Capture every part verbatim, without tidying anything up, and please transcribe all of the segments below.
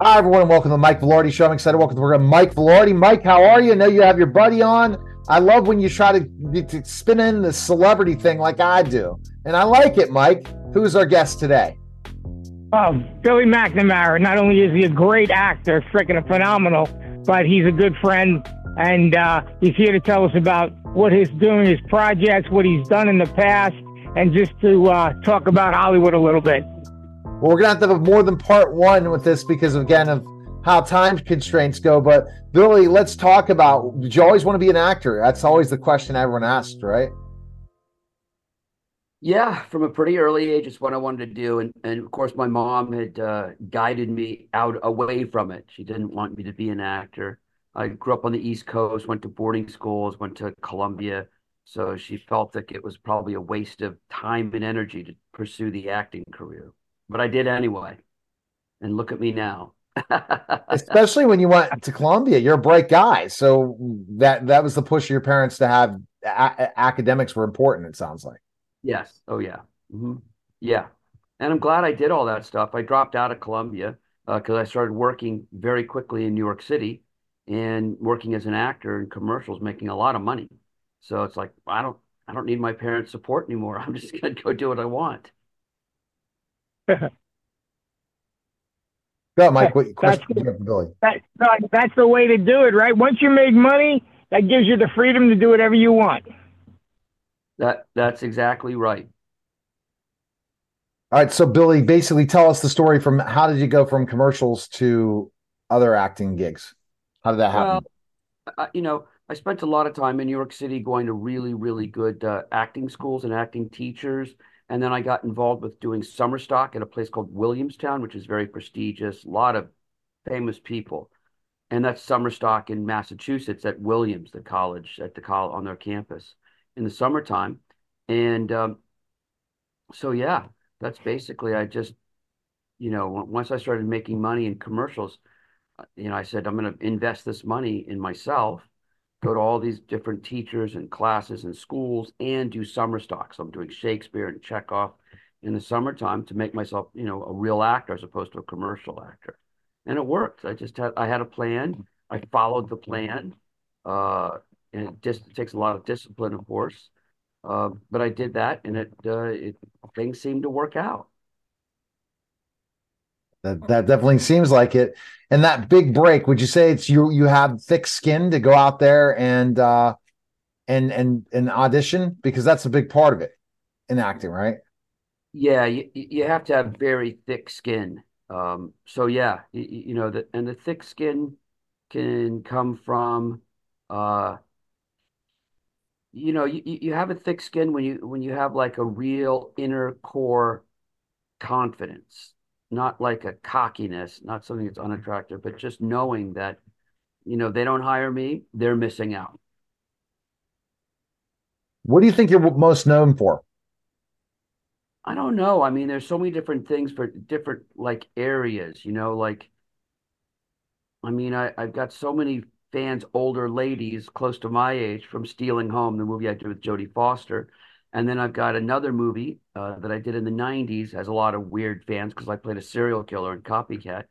Hi, everyone, and welcome to the Mike Vilardi Show. I'm excited to welcome to the program Mike Vilardi. Mike, how are you? I know you have your buddy on. I love when you try to, to spin in the celebrity thing like I do. And I like it, Mike. Who's our guest today? Oh, Billy McNamara. Not only is he a great actor, freaking phenomenal, but he's a good friend. And uh, he's here to tell us about what he's doing, his projects, what he's done in the past, and just to uh, talk about Hollywood a little bit. Well, we're going to have to have more than part one with this because, again, of how time constraints go. But, Billy, let's talk about, did you always want to be an actor? That's always the question everyone asked, right? Yeah, from a pretty early age, it's what I wanted to do. And, and of course, my mom had uh, guided me out away from it. She didn't want me to be an actor. I grew up on the East Coast, went to boarding schools, went to Columbia. So she felt like it was probably a waste of time and energy to pursue the acting career. But I did anyway. And look at me now. Especially when you went to Columbia, you're a bright guy. So that, that was the push of your parents to have a- academics were important, it sounds like. Yes. Oh, yeah. Mm-hmm. Yeah. And I'm glad I did all that stuff. I dropped out of Columbia because uh, I started working very quickly in New York City and working as an actor in commercials, making a lot of money. So it's like, I don't, I don't need my parents' support anymore. I'm just going to go do what I want. Go, Mike. What question do you have for Billy? That, that's the way to do it, right? Once you make money, that gives you the freedom to do whatever you want. That that's exactly right. All right, so Billy, basically, tell us the story from how did you go from commercials to other acting gigs? How did that happen? Well, uh, you know, I spent a lot of time in New York City going to really, really good uh, acting schools and acting teachers. And then I got involved with doing summer stock at a place called Williamstown, which is very prestigious, a lot of famous people. And that's summer stock in Massachusetts at Williams, the college, at the college on their campus in the summertime. And um, so, yeah, that's basically, I just, you know, once I started making money in commercials, you know, I said, I'm going to invest this money in myself, go to all these different teachers and classes and schools and do summer stock. So I'm doing Shakespeare and Chekhov in the summertime to make myself, you know, a real actor as opposed to a commercial actor. And it worked. I just had, I had a plan. I followed the plan. Uh, and it just takes a lot of discipline, of course. Uh, but I did that and it, uh, it, things seemed to work out. That, that definitely seems like it. And that big break, would you say it's you you have thick skin to go out there and uh and and and audition? Because that's a big part of it in acting, right? Yeah, you, you have to have very thick skin. Um so yeah, you, you know the, and the thick skin can come from uh you know you, you have a thick skin when you when you have like a real inner core confidence. Not like a cockiness, not something that's unattractive, but just knowing that, you know, they don't hire me, they're missing out. What do you think you're most known for? I don't know. I mean, there's so many different things for different, like, areas, you know, like, I mean, I, I've got so many fans, older ladies close to my age from Stealing Home, the movie I did with Jodie Foster. And then I've got another movie uh, that I did in the nineties, has a lot of weird fans because I played a serial killer in Copycat.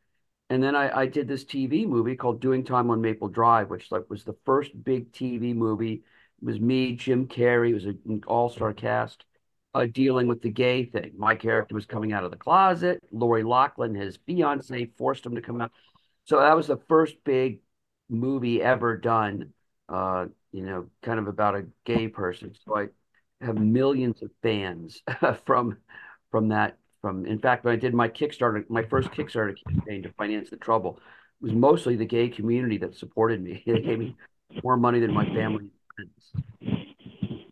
And then I, I did this T V movie called Doing Time on Maple Drive, which like was the first big T V movie. It was me, Jim Carrey, it was an all-star cast, uh, dealing with the gay thing. My character was coming out of the closet. Lori Loughlin, his fiancée, forced him to come out. So that was the first big movie ever done, uh, you know, kind of about a gay person. So I have millions of fans from from that. From in fact, when I did my Kickstarter, my first Kickstarter campaign to finance The Trouble, it was mostly the gay community that supported me. They gave me more money than my family and friends.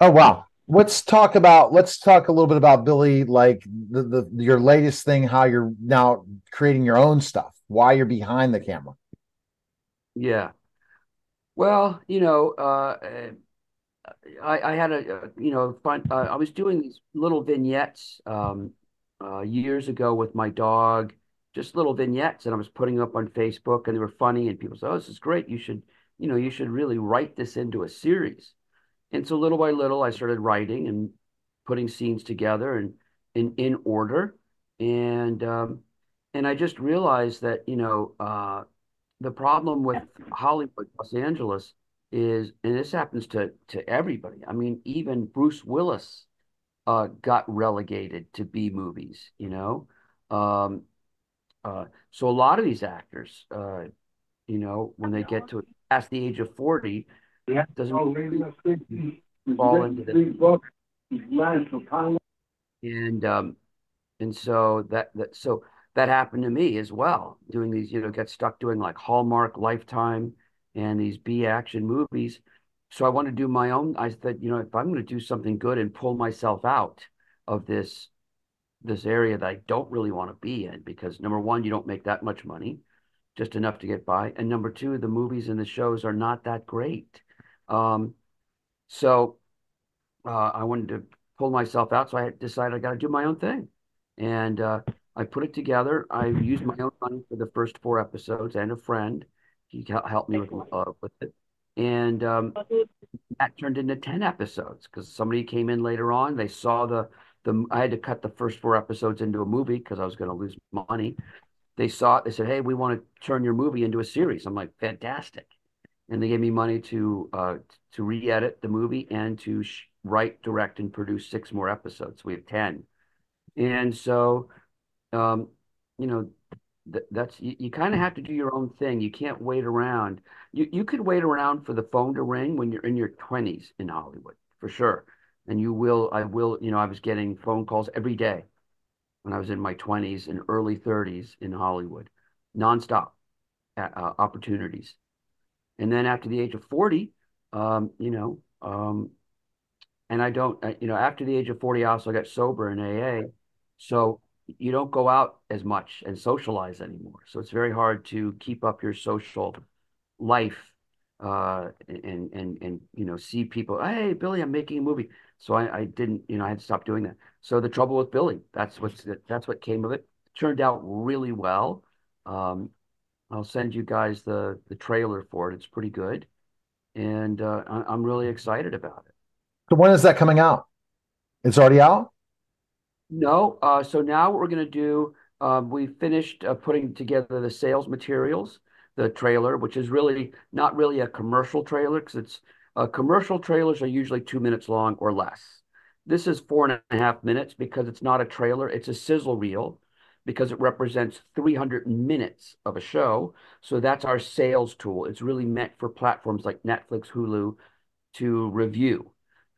Oh wow! Let's talk about let's talk a little bit about Billy, like the, the your latest thing, how you're now creating your own stuff, why you're behind the camera. Yeah, well, you know. Uh, I, I had a, uh, you know, fun, uh, I was doing these little vignettes um, uh, years ago with my dog, just little vignettes, and I was putting up on Facebook, and they were funny, and people said, oh, this is great. You should, you know, you should really write this into a series. And so little by little, I started writing and putting scenes together and in, in order. And um, And I just realized that, you know, uh, the problem with Hollywood, Los Angeles is, and this happens to, to everybody. I mean, even Bruce Willis uh, got relegated to B movies, you know? Um, uh, so a lot of these actors, uh, you know, when they get to past the age of forty, yeah. doesn't really fall into the and um, and so that, that so that happened to me as well. Doing these, you know, get stuck doing like Hallmark, Lifetime, and these B action movies. So I want to do my own. I said, you know, if I'm going to do something good and pull myself out of this this area that I don't really want to be in, because number one, you don't make that much money, just enough to get by. And number two, the movies and the shows are not that great. Um, so uh, I wanted to pull myself out. So I decided I got to do my own thing. And uh, I put it together. I used my own money for the first four episodes and a friend. He helped me with, uh, with it. And um, that turned into ten episodes because somebody came in later on. They saw the, the, I had to cut the first four episodes into a movie because I was going to lose money. They saw it. They said, "Hey, we want to turn your movie into a series." I'm like, "Fantastic!" And they gave me money to uh, to re-edit the movie and to sh write, direct, and produce six more episodes. We have ten, and so um, you know th that's you, you kind of have to do your own thing. You can't wait around. You you could wait around for the phone to ring when you're in your twenties in Hollywood for sure, and you will. I will. You know, I was getting phone calls every day when I was in my twenties and early thirties in Hollywood, nonstop uh, opportunities. And then after the age of forty, um, you know, um, and I don't, I, you know, after the age of forty, I also got sober in A A. So you don't go out as much and socialize anymore. So it's very hard to keep up your social life uh, and, and, and, you know, see people, "Hey, Billy, I'm making a movie." So I, I didn't, you know, I had to stop doing that. So The Trouble with Billy, that's what's that's what came of it. It turned out really well. Um, I'll send you guys the the trailer for it. It's pretty good, and uh, I'm really excited about it. So when is that coming out? It's already out? No. Uh, so now what we're going to do, um, we finished uh, putting together the sales materials, the trailer, which is really not really a commercial trailer because it's Uh, commercial trailers are usually two minutes long or less. This is four and a half minutes because it's not a trailer. It's a sizzle reel because it represents three hundred minutes of a show. So that's our sales tool. It's really meant for platforms like Netflix, Hulu to review.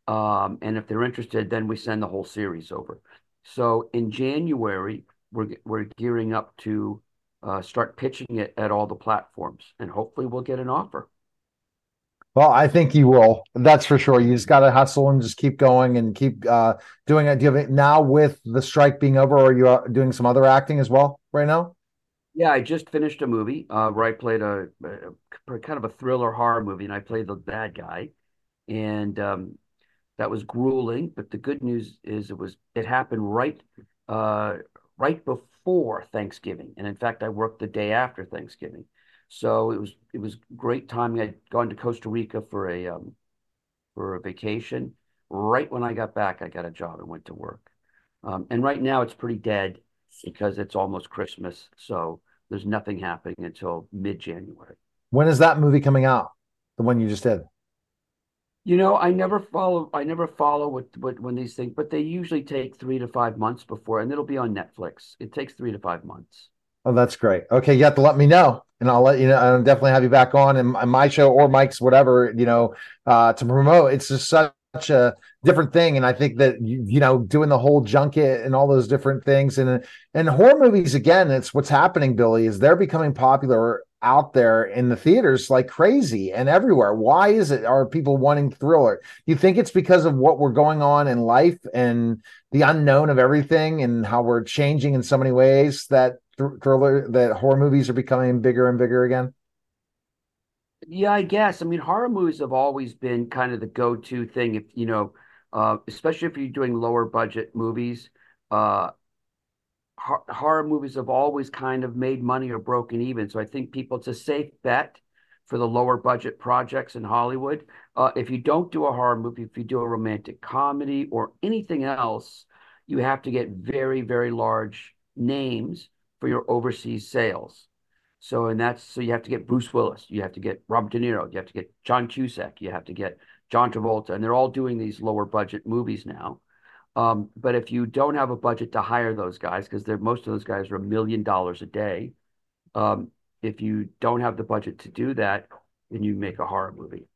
Um, and if they're interested, then we send the whole series over. So in January, we're, we're gearing up to uh, start pitching it at all the platforms. And hopefully we'll get an offer. Well, I think you will. That's for sure. You just got to hustle and just keep going and keep uh, doing it. Do you have it now with the strike being over, or are you doing some other acting as well right now? Yeah, I just finished a movie uh, where I played a, a, a kind of a thriller horror movie, and I played the bad guy. And um, that was grueling. But the good news is it was it happened right uh, right before Thanksgiving. And in fact, I worked the day after Thanksgiving. So it was it was great timing. I'd gone to Costa Rica for a um, for a vacation. Right when I got back, I got a job and went to work. Um, and right now it's pretty dead because it's almost Christmas. So there's nothing happening until mid-January. When is that movie coming out? The one you just did? You know, I never follow. I never follow what, what when these things, but they usually take three to five months before, and it'll be on Netflix. It takes three to five months. Oh, that's great. Okay, you have to let me know, and I'll let you know. I'll definitely have you back on in my show or Mike's, whatever, you know, uh, to promote. It's just such a different thing, and I think that, you know, doing the whole junket and all those different things, and and horror movies, again, it's what's happening, Billy, is they're becoming popular out there in the theaters like crazy and everywhere. Why is it? Are people wanting thriller? You think it's because of what we're going on in life and the unknown of everything and how we're changing in so many ways that thriller, that horror movies are becoming bigger and bigger again? Yeah, I guess. I mean, horror movies have always been kind of the go-to thing, if you know, uh, especially if you're doing lower budget movies. Uh, hor horror movies have always kind of made money or broken even. So I think people, it's a safe bet for the lower budget projects in Hollywood. Uh, if you don't do a horror movie, if you do a romantic comedy or anything else, you have to get very, very large names for your overseas sales. So, and that's, so you have to get Bruce Willis, you have to get Robert De Niro, you have to get John Cusack, you have to get John Travolta, and they're all doing these lower budget movies now. Um, but if you don't have a budget to hire those guys, because they're, most of those guys are a million dollars a day. Um, if you don't have the budget to do that, then you make a horror movie.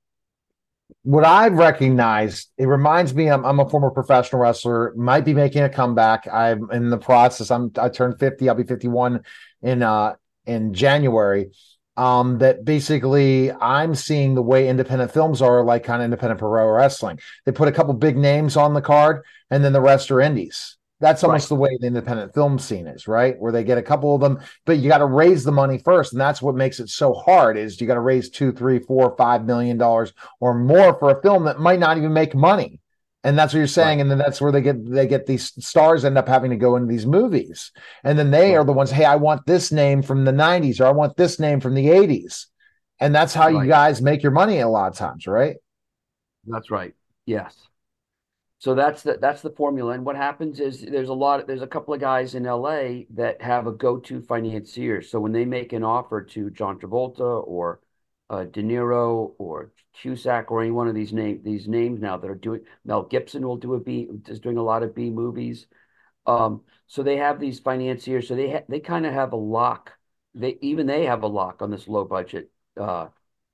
What I've recognized, it reminds me, I'm, I'm a former professional wrestler, might be making a comeback. I'm in the process. I'm, I turned fifty. I'll be fifty-one in, uh, in January. Um, that basically I'm seeing the way independent films are, like kind of independent pro wrestling. They put a couple big names on the card and then the rest are indies. That's almost right. The way the independent film scene is, right? Where they get a couple of them, but you got to raise the money first. And that's what makes it so hard, is you got to raise two, three, four, five million dollars or more for a film that might not even make money. And that's what you're saying. Right. And then that's where they get, they get these stars end up having to go into these movies. And then they right. are the ones, hey, I want this name from the nineties, or I want this name from the eighties. And that's how right. you guys make your money a lot of times, right? That's right. Yes. So that's the, that's the formula. And what happens is there's a lot, of, there's a couple of guys in L A that have a go-to financier. So when they make an offer to John Travolta or Uh, De Niro or Cusack or any one of these name these names now that are doing, Mel Gibson will do a B, is doing a lot of B movies, um, so they have these financiers, so they ha they kind of have a lock, they even they have a lock on this low budget uh,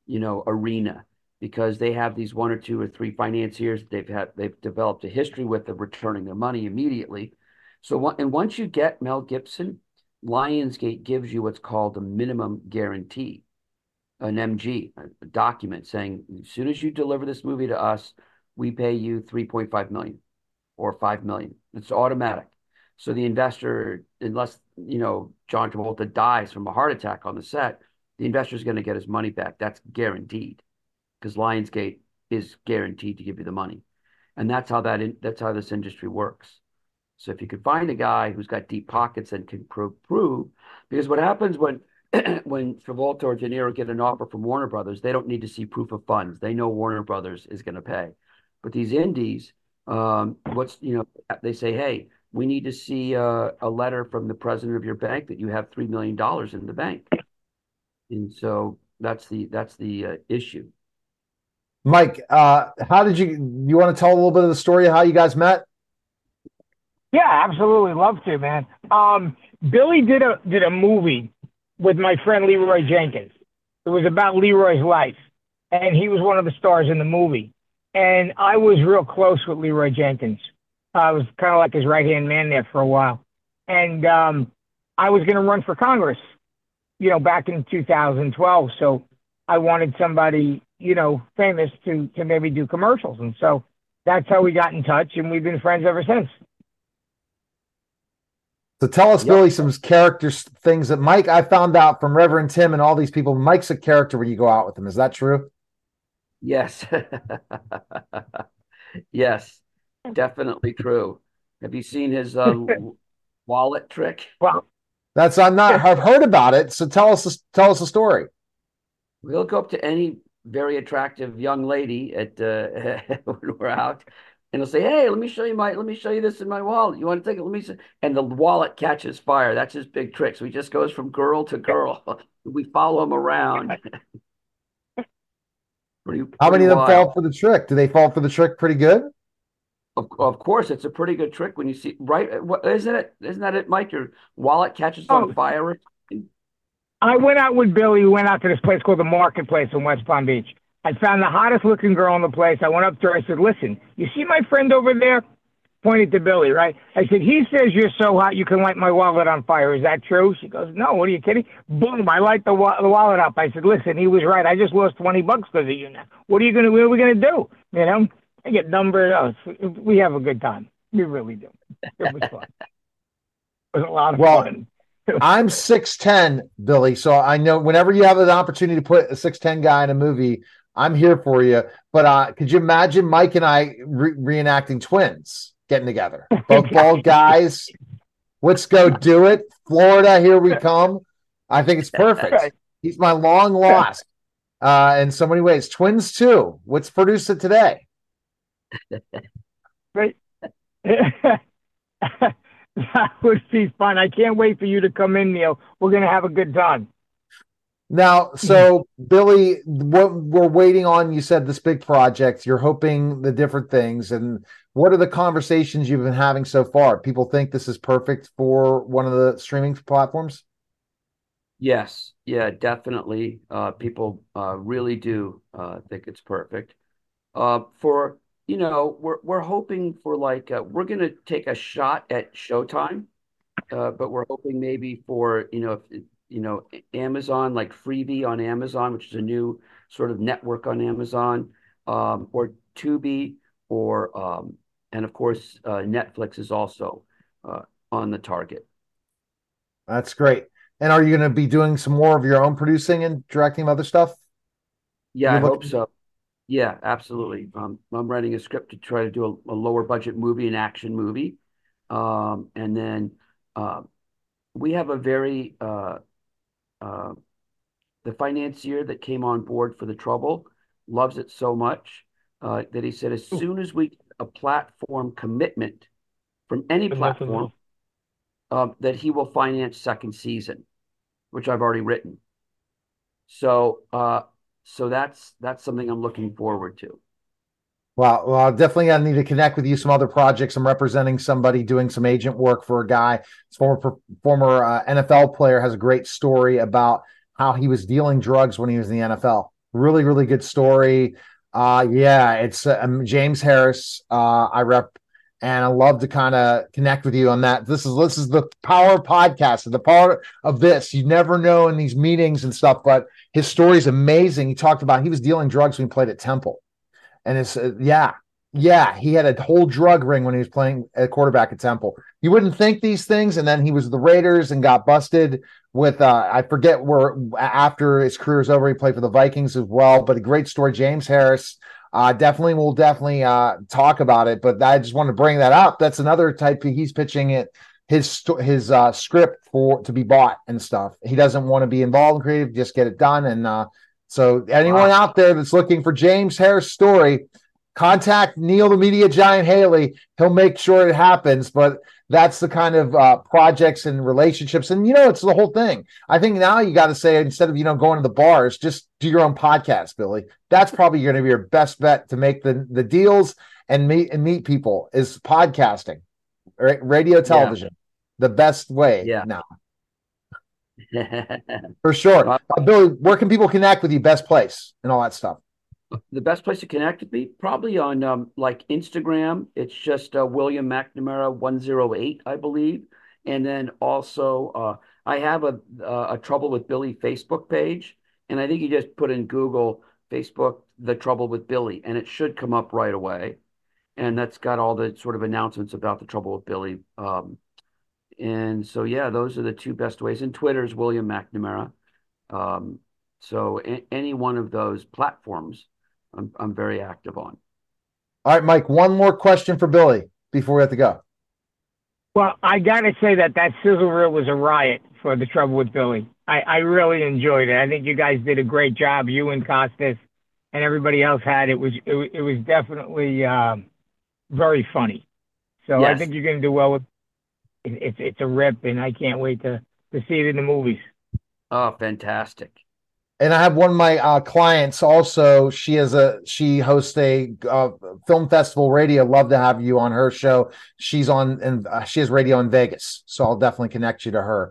you know arena, because they have these one or two or three financiers they've had they've developed a history with of returning their money immediately. So and once you get Mel Gibson, Lionsgate gives you what's called a minimum guarantee, an M G, a document saying, as soon as you deliver this movie to us, we pay you three point five million dollars or five million dollars. It's automatic. So the investor, unless, you know, John Travolta dies from a heart attack on the set, the investor is going to get his money back. That's guaranteed, because Lionsgate is guaranteed to give you the money. And that's how that in, that's how this industry works. So if you could find a guy who's got deep pockets and can prove, because what happens when when Travolta or De Niro get an offer from Warner Brothers, they don't need to see proof of funds. They know Warner Brothers is going to pay. But these indies, um, what's, you know, they say, hey, we need to see uh, a letter from the president of your bank that you have three million dollars in the bank. And so that's the that's the uh, issue. Mike, uh, how did you you want to tell a little bit of the story of how you guys met? Yeah, absolutely, love to, man. Um, Billy did a did a movie with my friend Leroy Jenkins. It was about Leroy's life, and he was one of the stars in the movie. And I was real close with Leroy Jenkins. I was kind of like his right-hand man there for a while. And um, I was going to run for Congress, you know, back in two thousand twelve. So I wanted somebody, you know, famous to, to maybe do commercials. And so that's how we got in touch, and we've been friends ever since. So tell us, yep. Billy, some character things that Mike, I found out from Reverend Tim and all these people, Mike's a character when you go out with him. Is that true? Yes. Yes, definitely true. Have you seen his uh, wallet trick? Well, that's, I'm not, I've heard about it. So tell us, tell us a story. We'll go up to any very attractive young lady at uh, when we're out. And he'll say, "Hey, let me show you my, let me show you this in my wallet. You want to take it? Let me see." And the wallet catches fire. That's his big trick. So he just goes from girl to girl. We follow him around. pretty, pretty How many wild. of them fall for the trick? Do they fall for the trick pretty good? Of, of course, it's a pretty good trick when you see, right? What, isn't it? Isn't that it, Mike? Your wallet catches oh, on fire. I went out with Billy. We went out to this place called the Marketplace in West Palm Beach. I found the hottest looking girl in the place. I went up to her. I said, "Listen, you see my friend over there?" Pointed to Billy, right? I said, "He says you're so hot you can light my wallet on fire. Is that true?" She goes, "No, what are you kidding?" Boom, I light the, wa the wallet up. I said, "Listen, he was right. I just lost twenty bucks because of you now. What are you going to, what are we going to do?" You know, I get numbered. Oh, we have a good time. We really do. It was fun. It was a lot of well, fun. I'm six ten, Billy. So I know whenever you have an opportunity to put a six ten guy in a movie, I'm here for you. But uh, could you imagine Mike and I re reenacting twins getting together? Both bald guys. Let's go do it. Florida, here we come. I think it's perfect. He's my long lost uh, in so many ways. Twins, too. Let's produce it today. Right. That would be fun. I can't wait for you to come in, Neil. We're going to have a good time. Now, so Billy, what we're waiting on, you said this big project, you're hoping the different things. And what are the conversations you've been having so far? People think this is perfect for one of the streaming platforms? Yes. Yeah, definitely. Uh, people uh, really do uh, think it's perfect uh, for, you know, we're, we're hoping for like, uh, we're going to take a shot at Showtime, uh, but we're hoping maybe for, you know, if, you know, Amazon, like Freevee on Amazon, which is a new sort of network on Amazon, um, or Tubi, or, um, and of course, uh, Netflix is also uh, on the target. That's great. And are you going to be doing some more of your own producing and directing other stuff? Yeah, I hope so. Yeah, absolutely. Um, I'm writing a script to try to do a, a lower budget movie, an action movie. Um, and then uh, we have a very... Uh, Uh, the financier that came on board for The Trouble loves it so much uh, that he said, as soon as we get a platform commitment from any platform, uh, that he will finance second season, which I've already written. So, uh, so that's that's something I'm looking forward to. Wow, well, well, definitely I need to connect with you some other projects. I'm representing somebody doing some agent work for a guy. This former former uh, N F L player has a great story about how he was dealing drugs when he was in the N F L. Really, really good story. Uh, yeah, it's uh, James Harris. Uh, I rep, and I love to kind of connect with you on that. This is this is the power of podcast, the power of this. You never know in these meetings and stuff, but his story is amazing. He talked about he was dealing drugs when he played at Temple. And it's, uh, yeah, yeah, he had a whole drug ring when he was playing at quarterback at Temple. You wouldn't think these things. And then he was the Raiders and got busted with, uh, I forget where, after his career is over, he played for the Vikings as well. But a great story, James Harris. Uh, definitely, we'll definitely uh, talk about it. But I just want to bring that up. That's another type of, he's pitching it, his his uh, script for to be bought and stuff. He doesn't want to be involved in creative, just get it done. And, uh, So anyone out there that's looking for James Harris' story, contact Neil, the media giant Haley. He'll make sure it happens. But that's the kind of uh, projects and relationships. And, you know, it's the whole thing. I think now you got to say, instead of, you know, going to the bars, just do your own podcast, Billy. That's probably going to be your best bet to make the, the deals and meet and meet people is podcasting, right? Radio, television, yeah. The best way yeah. now. For sure. Uh, Billy, where can people connect with you? Best place and all that stuff. The best place to connect with me? Probably on um, like Instagram. It's just uh, William McNamara one oh eight, I believe. And then also uh, I have a, a Trouble with Billy Facebook page. And I think you just put in Google, Facebook, The Trouble with Billy, and it should come up right away. And that's got all the sort of announcements about The Trouble with Billy. Um, And so, yeah, those are the two best ways. And Twitter's William McNamara. Um, so a- any one of those platforms, I'm, I'm very active on. All right, Mike, one more question for Billy before we have to go. Well, I got to say that that sizzle reel was a riot for The Trouble with Billy. I, I really enjoyed it. I think you guys did a great job. You and Costas and everybody else had it. It was, it, it was definitely um, very funny. So yes. I think you're going to do well with It's it's a rip, and I can't wait to, to see it in the movies. Oh, fantastic! And I have one of my uh, clients also. She is a she hosts a uh, film festival radio. Love to have you on her show. She's on and uh, she has radio in Vegas, so I'll definitely connect you to her.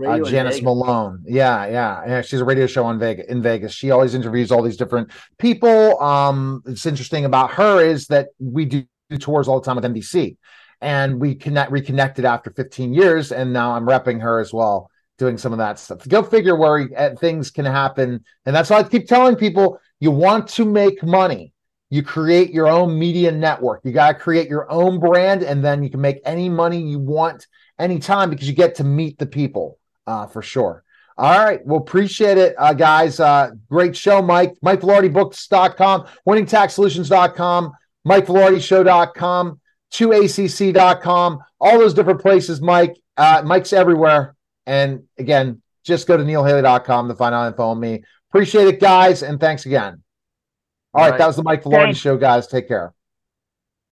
Uh, Janice Malone, yeah, yeah, yeah. She's a radio show on Vegas. In Vegas, she always interviews all these different people. Um, it's interesting about her is that we do tours all the time with N B C. And we connect, reconnected after fifteen years, and now I'm repping her as well, doing some of that stuff. Go figure where things can happen. And that's why I keep telling people, you want to make money. You create your own media network. You got to create your own brand, and then you can make any money you want anytime because you get to meet the people uh, for sure. All right. Well, appreciate it, uh, guys. Uh, great show, Mike. Mike Vilardi Books dot com, Winning Tax Solutions dot com, Mike Vilardi Show dot com. two A C C dot com, all those different places, Mike. Uh, Mike's everywhere. And again, just go to neil haley dot com to find out info on me. Appreciate it, guys, and thanks again. All, all right. right, that was the Mike Vilardi Show, guys. Take care.